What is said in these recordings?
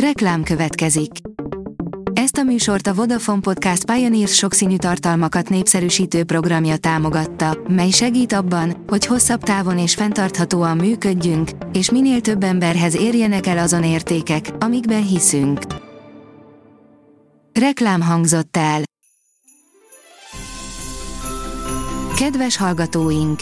Reklám következik. Ezt a műsort a Vodafone Podcast Pioneers sokszínű tartalmakat népszerűsítő programja támogatta, mely segít abban, hogy hosszabb távon és fenntarthatóan működjünk, és minél több emberhez érjenek el azon értékek, amikben hiszünk. Reklám hangzott el. Kedves hallgatóink!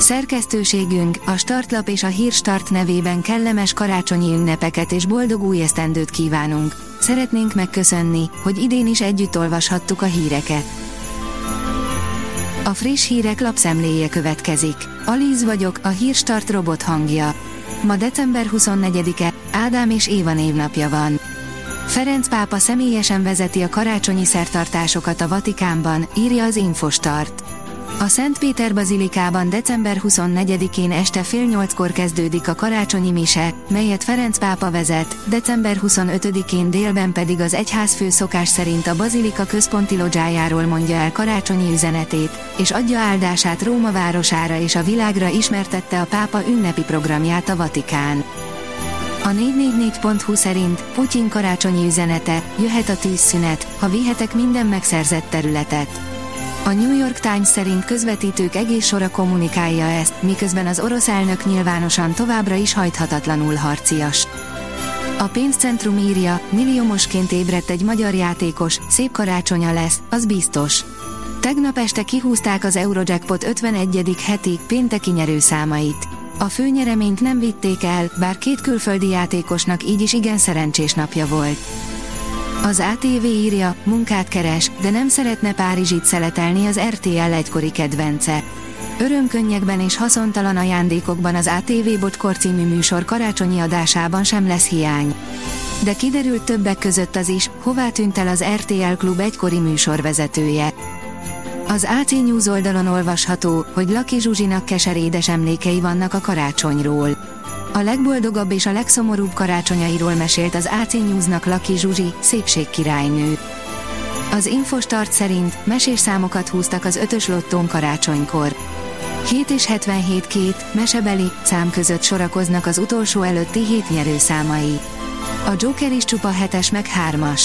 Szerkesztőségünk, a Startlap és a Hírstart nevében kellemes karácsonyi ünnepeket és boldog új esztendőt kívánunk. Szeretnénk megköszönni, hogy idén is együtt olvashattuk a híreket. A friss hírek lapszemléje következik. Alíz vagyok, a Hírstart robot hangja. Ma december 24-e, Ádám és Éva névnapja van. Ferenc pápa személyesen vezeti a karácsonyi szertartásokat a Vatikánban, írja az Infostart. A Szent Péter-bazilikában december 24-én este fél nyolckor kezdődik a karácsonyi mise, melyet Ferenc pápa vezet, december 25-én délben pedig az egyházfő szokás szerint a bazilika központi lodzsájáról mondja el karácsonyi üzenetét, és adja áldását Róma városára és a világra, ismertette a pápa ünnepi programját a Vatikán. A 444.hu szerint Putyin karácsonyi üzenete: jöhet a tűzszünet, ha vihetek minden megszerzett területet. A New York Times szerint közvetítők egész sora kommunikálja ezt, miközben az orosz elnök nyilvánosan továbbra is hajthatatlanul harcias. A Pénzcentrum írja, milliómosként ébredt egy magyar játékos, szép karácsonya lesz, az biztos. Tegnap este kihúzták az Eurojackpot 51. heti pénteki nyerőszámait. A főnyereményt nem vitték el, bár két külföldi játékosnak így is igen szerencsés napja volt. Az ATV írja, munkát keres, de nem szeretne Párizsit szeletelni az RTL egykori kedvence. Örömkönnyekben és haszontalan ajándékokban az ATV Botkor című műsor karácsonyi adásában sem lesz hiány. De kiderült többek között az is, hová tűnt el az RTL Klub egykori műsorvezetője. Az AC News oldalon olvasható, hogy Laki Zsuzsinak keserédes emlékei vannak a karácsonyról. A legboldogabb és a legszomorúbb karácsonyairól mesélt az AC Newsnak Laki Zsuzsi, szépségkirálynő. Az Infostart szerint mesésszámokat húztak az ötös lottón karácsonykor. 7 és 77 két mesebeli szám között sorakoznak az utolsó előtti hét nyerőszámai. A Joker is csupa 7-es meg 3-as.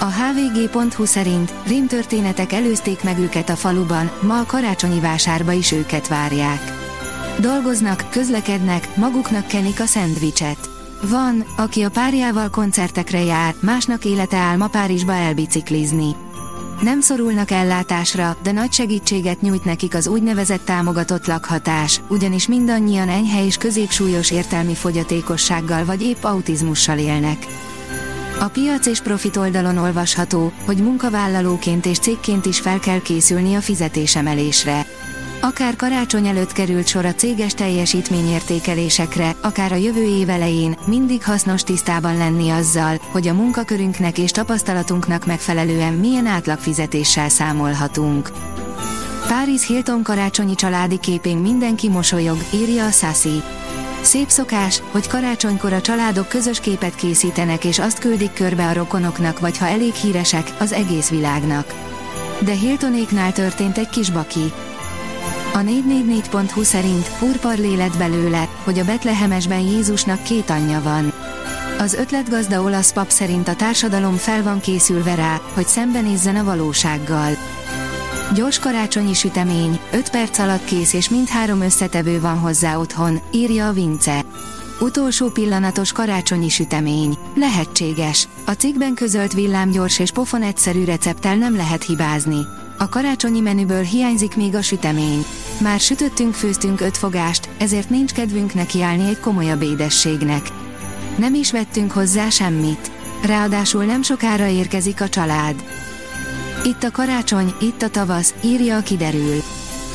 A hvg.hu szerint rémtörténetek előzték meg őket a faluban, ma a karácsonyi vásárba is őket várják. Dolgoznak, közlekednek, maguknak kenik a szendvicset. Van, aki a párjával koncertekre jár, másnak élete álma Párizsba elbiciklizni. Nem szorulnak ellátásra, de nagy segítséget nyújt nekik az úgynevezett támogatott lakhatás, ugyanis mindannyian enyhe és középsúlyos értelmi fogyatékossággal vagy épp autizmussal élnek. A piac és profit oldalon olvasható, hogy munkavállalóként és cégként is fel kell készülni a fizetésemelésre. Akár karácsony előtt került sor a céges teljesítményértékelésekre, akár a jövő év elején, mindig hasznos tisztában lenni azzal, hogy a munkakörünknek és tapasztalatunknak megfelelően milyen átlagfizetéssel számolhatunk. Paris Hilton karácsonyi családi képén mindenki mosolyog, írja a Sassy. Szép szokás, hogy karácsonykor a családok közös képet készítenek és azt küldik körbe a rokonoknak, vagy ha elég híresek, az egész világnak. De Hiltonéknál történt egy kis baki. A 444.hu szerint purparlé lett belőle, hogy a betlehemesben Jézusnak két anyja van. Az ötletgazda olasz pap szerint a társadalom fel van készülve rá, hogy szembenézzen a valósággal. Gyors karácsonyi sütemény, 5 perc alatt kész, és mindhárom összetevő van hozzá otthon, írja a Vince. Utolsó pillanatos karácsonyi sütemény. Lehetséges. A cikkben közölt villámgyors és pofon egyszerű recepttel nem lehet hibázni. A karácsonyi menüből hiányzik még a sütemény. Már sütöttünk, főztünk 5 fogást, ezért nincs kedvünk nekiállni egy komolyabb édességnek. Nem is vettünk hozzá semmit. Ráadásul nem sokára érkezik a család. Itt a karácsony, itt a tavasz, írja a Kiderül.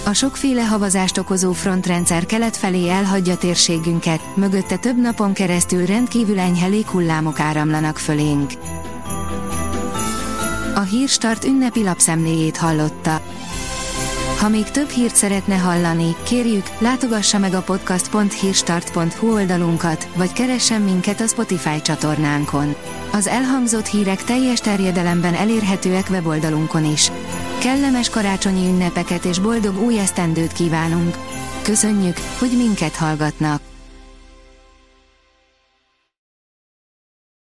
A sokféle havazást okozó frontrendszer kelet felé elhagyja térségünket, mögötte több napon keresztül rendkívül enyhe léghullámok áramlanak fölénk. A Hírstart ünnepi lapszemléjét hallotta. Ha még több hírt szeretne hallani, kérjük, látogassa meg a podcast.hírstart.hu oldalunkat, vagy keressen minket a Spotify csatornánkon. Az elhangzott hírek teljes terjedelemben elérhetőek weboldalunkon is. Kellemes karácsonyi ünnepeket és boldog új esztendőt kívánunk! Köszönjük, hogy minket hallgatnak!